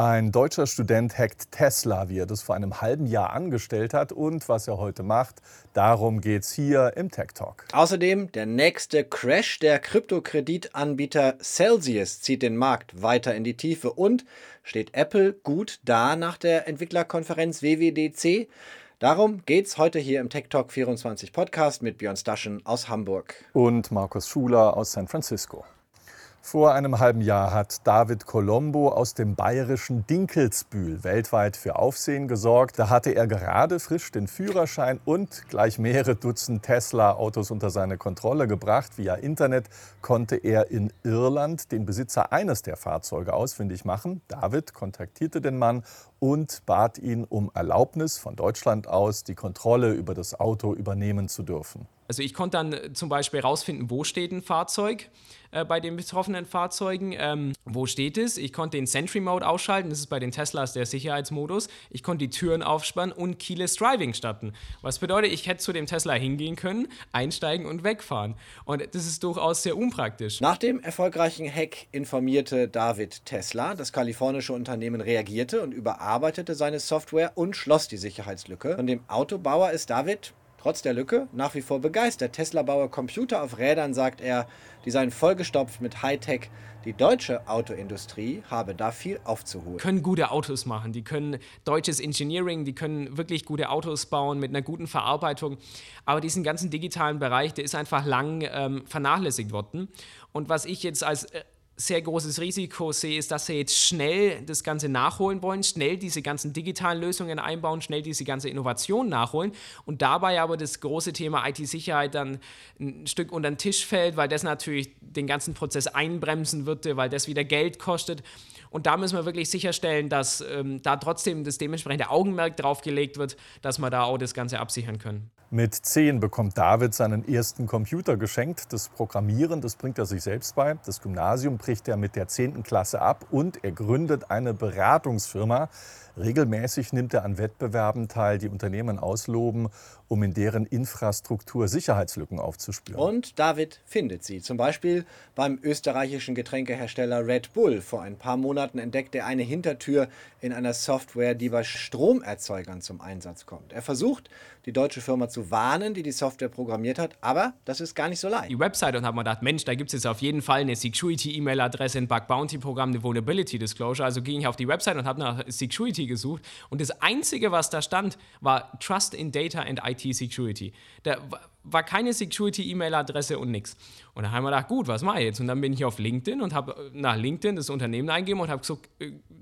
Ein deutscher Student hackt Tesla, wie er das vor einem halben Jahr angestellt hat und was er heute macht. Darum geht's hier im Tech Talk. Außerdem der nächste Crash. Der Kryptokreditanbieter Celsius zieht den Markt weiter in die Tiefe und steht Apple gut da nach der Entwicklerkonferenz WWDC? Darum geht's heute hier im Tech Talk 24 Podcast mit Björn Staschen aus Hamburg. Und Markus Schuler aus San Francisco. Vor einem halben Jahr hat David Colombo aus dem bayerischen Dinkelsbühl weltweit für Aufsehen gesorgt. Da hatte er gerade frisch den Führerschein und gleich mehrere Dutzend Tesla-Autos unter seine Kontrolle gebracht. Via Internet konnte er in Irland den Besitzer eines der Fahrzeuge ausfindig machen. David kontaktierte den Mann und bat ihn um Erlaubnis, von Deutschland aus die Kontrolle über das Auto übernehmen zu dürfen. Also ich konnte dann zum Beispiel rausfinden, wo steht ein Fahrzeug bei den betroffenen Fahrzeugen, wo steht es. Ich konnte den Sentry-Mode ausschalten, das ist bei den Teslas der Sicherheitsmodus. Ich konnte die Türen aufsperren und Keyless Driving starten. Was bedeutet, ich hätte zu dem Tesla hingehen können, einsteigen und wegfahren. Und das ist durchaus sehr unpraktisch. Nach dem erfolgreichen Hack informierte David Tesla. Das kalifornische Unternehmen reagierte und überarbeitete seine Software und schloss die Sicherheitslücke. Von dem Autobauer ist David trotz der Lücke nach wie vor begeistert. Tesla-Bauer Computer auf Rädern, sagt er, die seien vollgestopft mit Hightech. Die deutsche Autoindustrie habe da viel aufzuholen. Die können gute Autos machen, die können deutsches Engineering, die können wirklich gute Autos bauen mit einer guten Verarbeitung. Aber diesen ganzen digitalen Bereich, der ist einfach lang vernachlässigt worden. Und was ich jetzt als sehr großes Risiko sehe, ist, dass sie jetzt schnell das Ganze nachholen wollen, schnell diese ganzen digitalen Lösungen einbauen, schnell diese ganze Innovation nachholen und dabei aber das große Thema IT-Sicherheit dann ein Stück unter den Tisch fällt, weil das natürlich den ganzen Prozess einbremsen würde, weil das wieder Geld kostet. Und da müssen wir wirklich sicherstellen, dass da trotzdem das dementsprechende Augenmerk drauf gelegt wird, dass wir da auch das Ganze absichern können. Mit 10 bekommt David seinen ersten Computer geschenkt. Das Programmieren, das bringt er sich selbst bei. Das Gymnasium bricht er mit der 10. Klasse ab und er gründet eine Beratungsfirma. Regelmäßig nimmt er an Wettbewerben teil, die Unternehmen ausloben, um in deren Infrastruktur Sicherheitslücken aufzuspüren. Und David findet sie. Zum Beispiel beim österreichischen Getränkehersteller Red Bull. Vor ein paar Monaten entdeckt er eine Hintertür in einer Software, die bei Stromerzeugern zum Einsatz kommt. Er versucht, die deutsche Firma zu warnen, die die Software programmiert hat, aber das ist gar nicht so leicht. Die Website, und haben wir gedacht, Mensch, da gibt es jetzt auf jeden Fall eine Security-E-Mail-Adresse, ein Bug-Bounty-Programm, eine Vulnerability-Disclosure. Also ging ich auf die Website und habe nach Security gesucht und das Einzige, was da stand, war Trust in Data and IT Security. Da war keine Security-E-Mail-Adresse und nichts. Und dann haben wir gedacht, gut, was mache ich jetzt? Und dann bin ich auf LinkedIn und habe nach LinkedIn das Unternehmen eingegeben und habe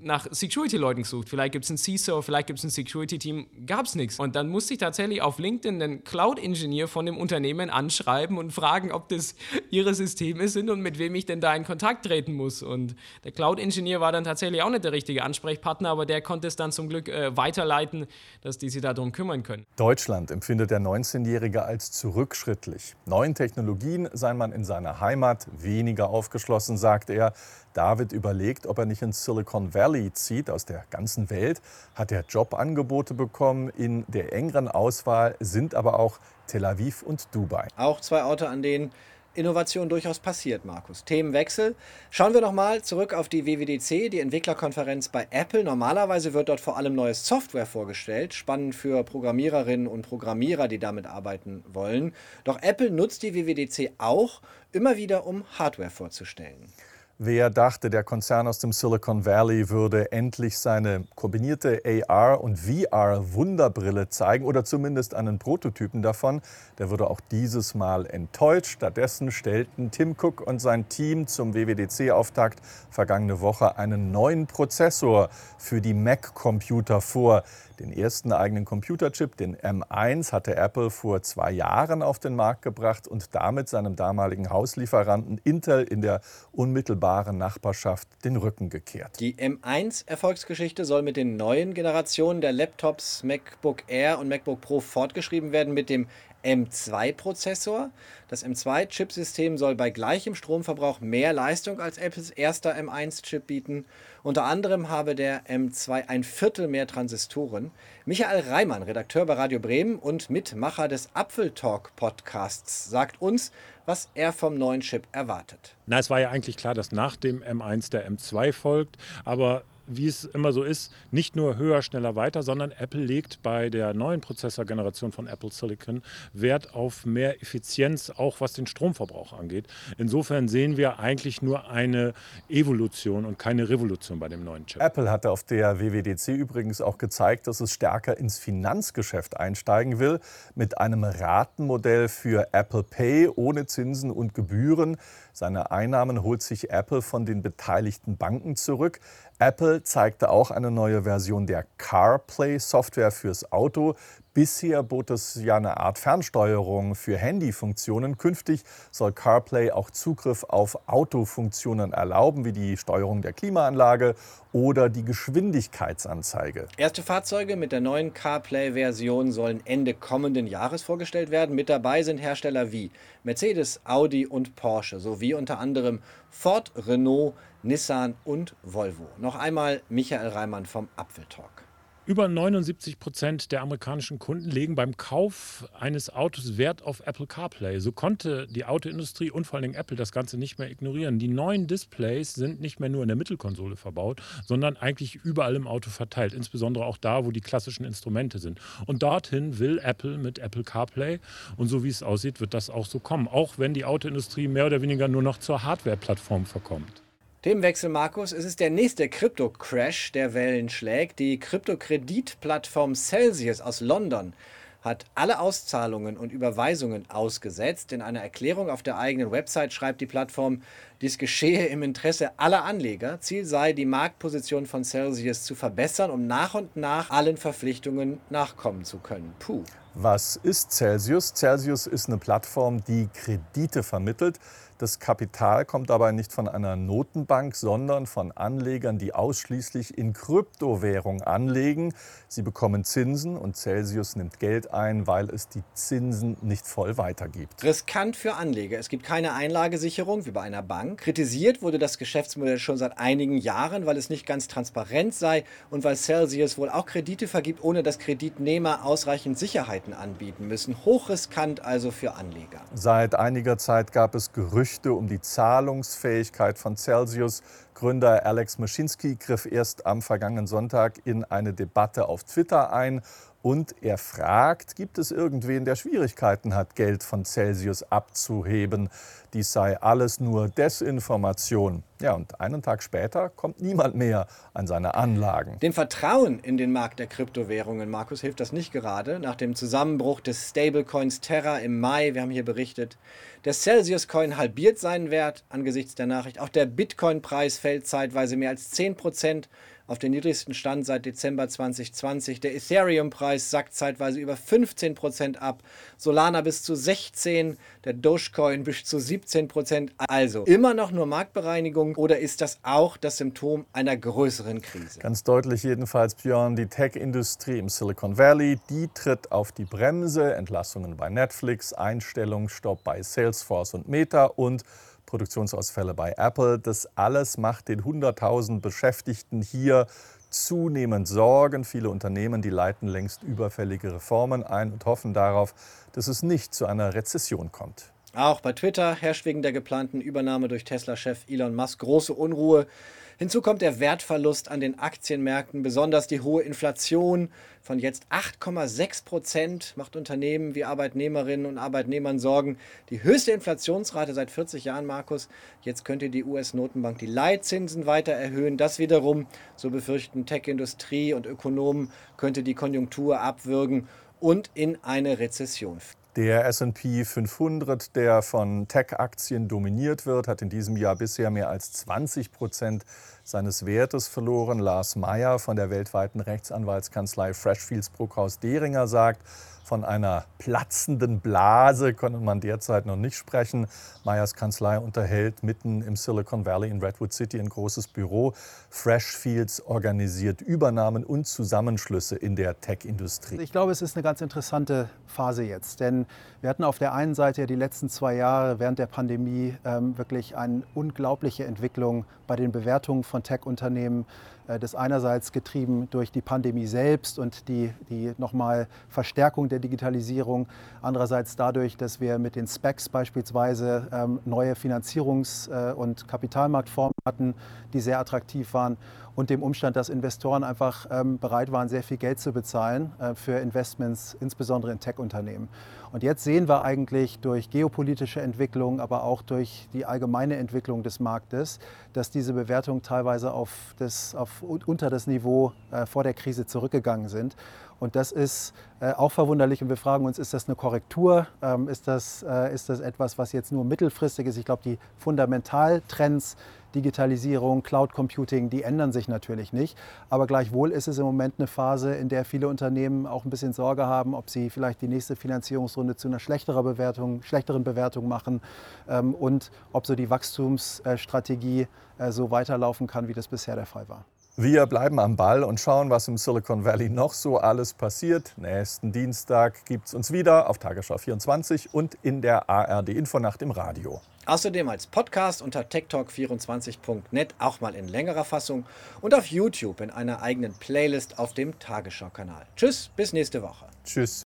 nach Security-Leuten gesucht. Vielleicht gibt es einen CISO, vielleicht gibt es ein Security-Team. Gab es nichts. Und dann musste ich tatsächlich auf LinkedIn einen Cloud-Ingenieur von dem Unternehmen anschreiben und fragen, ob das ihre Systeme sind und mit wem ich denn da in Kontakt treten muss. Und der Cloud-Ingenieur war dann tatsächlich auch nicht der richtige Ansprechpartner, aber der konnte es dann zum Glück weiterleiten, dass die sich darum kümmern können. Deutschland empfindet der 19-Jährige als zurückschrittlich. Neuen Technologien sei man in seiner Heimat weniger aufgeschlossen, sagt er. David überlegt, ob er nicht ins Silicon Valley zieht. Aus der ganzen Welt hat er Jobangebote bekommen. In der engeren Auswahl sind aber auch Tel Aviv und Dubai. Auch zwei Orte, an denen Innovation durchaus passiert, Markus. Themenwechsel. Schauen wir nochmal zurück auf die WWDC, die Entwicklerkonferenz bei Apple. Normalerweise wird dort vor allem neue Software vorgestellt. Spannend für Programmiererinnen und Programmierer, die damit arbeiten wollen. Doch Apple nutzt die WWDC auch immer wieder, um Hardware vorzustellen. Wer dachte, der Konzern aus dem Silicon Valley würde endlich seine kombinierte AR- und VR-Wunderbrille zeigen oder zumindest einen Prototypen davon, der wurde auch dieses Mal enttäuscht. Stattdessen stellten Tim Cook und sein Team zum WWDC-Auftakt vergangene Woche einen neuen Prozessor für die Mac-Computer vor. Den ersten eigenen Computerchip, den M1, hatte Apple vor 2 Jahren auf den Markt gebracht und damit seinem damaligen Hauslieferanten Intel in der unmittelbaren Nachbarschaft den Rücken gekehrt. Die M1-Erfolgsgeschichte soll mit den neuen Generationen der Laptops MacBook Air und MacBook Pro fortgeschrieben werden mit dem M2-Prozessor. Das M2-Chipsystem soll bei gleichem Stromverbrauch mehr Leistung als Apples erster M1-Chip bieten. Unter anderem habe der M2 ein Viertel mehr Transistoren. Michael Reimann, Redakteur bei Radio Bremen und Mitmacher des Apfeltalk-Podcasts, sagt uns, was er vom neuen Chip erwartet. Es war ja eigentlich klar, dass nach dem M1 der M2 folgt, aber wie es immer so ist, nicht nur höher, schneller, weiter, sondern Apple legt bei der neuen Prozessorgeneration von Apple Silicon Wert auf mehr Effizienz, auch was den Stromverbrauch angeht. Insofern sehen wir eigentlich nur eine Evolution und keine Revolution bei dem neuen Chip. Apple hatte auf der WWDC übrigens auch gezeigt, dass es stärker ins Finanzgeschäft einsteigen will, mit einem Ratenmodell für Apple Pay ohne Zinsen und Gebühren. Seine Einnahmen holt sich Apple von den beteiligten Banken zurück. Apple zeigte auch eine neue Version der CarPlay-Software fürs Auto. Bisher bot es ja eine Art Fernsteuerung für Handyfunktionen. Künftig soll CarPlay auch Zugriff auf Autofunktionen erlauben, wie die Steuerung der Klimaanlage oder die Geschwindigkeitsanzeige. Erste Fahrzeuge mit der neuen CarPlay-Version sollen Ende kommenden Jahres vorgestellt werden. Mit dabei sind Hersteller wie Mercedes, Audi und Porsche, sowie unter anderem Ford, Renault, Nissan und Volvo. Noch einmal Michael Reimann vom Apfeltalk. Über 79% der amerikanischen Kunden legen beim Kauf eines Autos Wert auf Apple CarPlay. So konnte die Autoindustrie und vor allem Apple das Ganze nicht mehr ignorieren. Die neuen Displays sind nicht mehr nur in der Mittelkonsole verbaut, sondern eigentlich überall im Auto verteilt. Insbesondere auch da, wo die klassischen Instrumente sind. Und dorthin will Apple mit Apple CarPlay. Und so wie es aussieht, wird das auch so kommen. Auch wenn die Autoindustrie mehr oder weniger nur noch zur Hardware-Plattform verkommt. Themenwechsel, Markus. Es ist der nächste Krypto-Crash, der Wellen schlägt. Die Krypto-Kreditplattform Celsius aus London hat alle Auszahlungen und Überweisungen ausgesetzt. In einer Erklärung auf der eigenen Website schreibt die Plattform, dies geschehe im Interesse aller Anleger. Ziel sei, die Marktposition von Celsius zu verbessern, um nach und nach allen Verpflichtungen nachkommen zu können. Puh. Was ist Celsius? Celsius ist eine Plattform, die Kredite vermittelt. Das Kapital kommt dabei nicht von einer Notenbank, sondern von Anlegern, die ausschließlich in Kryptowährung anlegen. Sie bekommen Zinsen und Celsius nimmt Geld ein, weil es die Zinsen nicht voll weitergibt. Riskant für Anleger. Es gibt keine Einlagesicherung wie bei einer Bank. Kritisiert wurde das Geschäftsmodell schon seit einigen Jahren, weil es nicht ganz transparent sei und weil Celsius wohl auch Kredite vergibt, ohne dass Kreditnehmer ausreichend Sicherheiten anbieten müssen. Hochriskant also für Anleger. Seit einiger Zeit gab es Gerüchte um die Zahlungsfähigkeit von Celsius. Gründer Alex Mashinsky griff erst am vergangenen Sonntag in eine Debatte auf Twitter ein und er fragt, gibt es irgendwen, der Schwierigkeiten hat, Geld von Celsius abzuheben? Dies sei alles nur Desinformation. Ja, und einen Tag später kommt niemand mehr an seine Anlagen. Dem Vertrauen in den Markt der Kryptowährungen, Markus, hilft das nicht gerade. Nach dem Zusammenbruch des Stablecoins Terra im Mai, wir haben hier berichtet, der Celsius-Coin halbiert seinen Wert angesichts der Nachricht. Auch der Bitcoin-Preis fällt zeitweise mehr als 10%. Auf den niedrigsten Stand seit Dezember 2020. Der Ethereum-Preis sackt zeitweise über 15% ab. Solana bis zu 16%, der Dogecoin bis zu 17%. Also immer noch nur Marktbereinigung oder ist das auch das Symptom einer größeren Krise? Ganz deutlich jedenfalls, Björn, die Tech-Industrie im Silicon Valley, die tritt auf die Bremse. Entlassungen bei Netflix, Einstellungsstopp bei Salesforce und Meta und Produktionsausfälle bei Apple. Das alles macht den 100.000 Beschäftigten hier zunehmend Sorgen. Viele Unternehmen, die leiten längst überfällige Reformen ein und hoffen darauf, dass es nicht zu einer Rezession kommt. Auch bei Twitter herrscht wegen der geplanten Übernahme durch Tesla-Chef Elon Musk große Unruhe. Hinzu kommt der Wertverlust an den Aktienmärkten, besonders die hohe Inflation von jetzt 8,6% macht Unternehmen wie Arbeitnehmerinnen und Arbeitnehmern Sorgen. Die höchste Inflationsrate seit 40 Jahren, Markus. Jetzt könnte die US-Notenbank die Leitzinsen weiter erhöhen. Das wiederum, so befürchten Tech-Industrie und Ökonomen, könnte die Konjunktur abwürgen und in eine Rezession führen. Der S&P 500, der von Tech-Aktien dominiert wird, hat in diesem Jahr bisher mehr als 20% seines Wertes verloren. Lars Meyer von der weltweiten Rechtsanwaltskanzlei Freshfields Bruckhaus Deringer sagt, von einer platzenden Blase konnte man derzeit noch nicht sprechen. Meyers Kanzlei unterhält mitten im Silicon Valley in Redwood City ein großes Büro. Freshfields organisiert Übernahmen und Zusammenschlüsse in der Tech-Industrie. Ich glaube, es ist eine ganz interessante Phase jetzt, denn wir hatten auf der einen Seite die letzten 2 Jahre während der Pandemie wirklich eine unglaubliche Entwicklung bei den Bewertungen von Tech-Unternehmen. Das einerseits getrieben durch die Pandemie selbst und die nochmal Verstärkung der Digitalisierung, andererseits dadurch, dass wir mit den SPACs beispielsweise neue Finanzierungs- und Kapitalmarktformen hatten, die sehr attraktiv waren. und dem Umstand, dass Investoren einfach bereit waren, sehr viel Geld zu bezahlen für Investments, insbesondere in Tech-Unternehmen. Und jetzt sehen wir eigentlich durch geopolitische Entwicklungen, aber auch durch die allgemeine Entwicklung des Marktes, dass diese Bewertungen teilweise unter das Niveau vor der Krise zurückgegangen sind. Und das ist auch verwunderlich und wir fragen uns, ist das eine Korrektur? Ist das etwas, was jetzt nur mittelfristig ist? Ich glaube, die Fundamentaltrends, Digitalisierung, Cloud Computing, die ändern sich natürlich nicht. Aber gleichwohl ist es im Moment eine Phase, in der viele Unternehmen auch ein bisschen Sorge haben, ob sie vielleicht die nächste Finanzierungsrunde zu einer schlechteren Bewertung machen und ob so die Wachstumsstrategie so weiterlaufen kann, wie das bisher der Fall war. Wir bleiben am Ball und schauen, was im Silicon Valley noch so alles passiert. Nächsten Dienstag gibt's uns wieder auf Tagesschau24 und in der ARD-Infonacht im Radio. Außerdem als Podcast unter techtalk24.net, auch mal in längerer Fassung, und auf YouTube in einer eigenen Playlist auf dem Tagesschau-Kanal. Tschüss, bis nächste Woche. Tschüss.